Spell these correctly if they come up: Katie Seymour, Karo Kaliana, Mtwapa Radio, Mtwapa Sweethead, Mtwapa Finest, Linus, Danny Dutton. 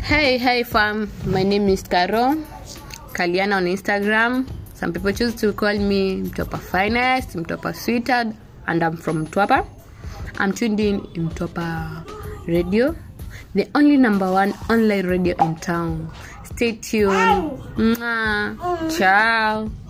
Hey fam, my name is Karo Kaliana on Instagram. Some people choose to call me Mtwapa Finest, Mtwapa Sweethead, and I'm from Mtwapa. I'm tuned in Mtwapa Radio, the only #1 online radio in town. Stay tuned. Mwah. Ciao.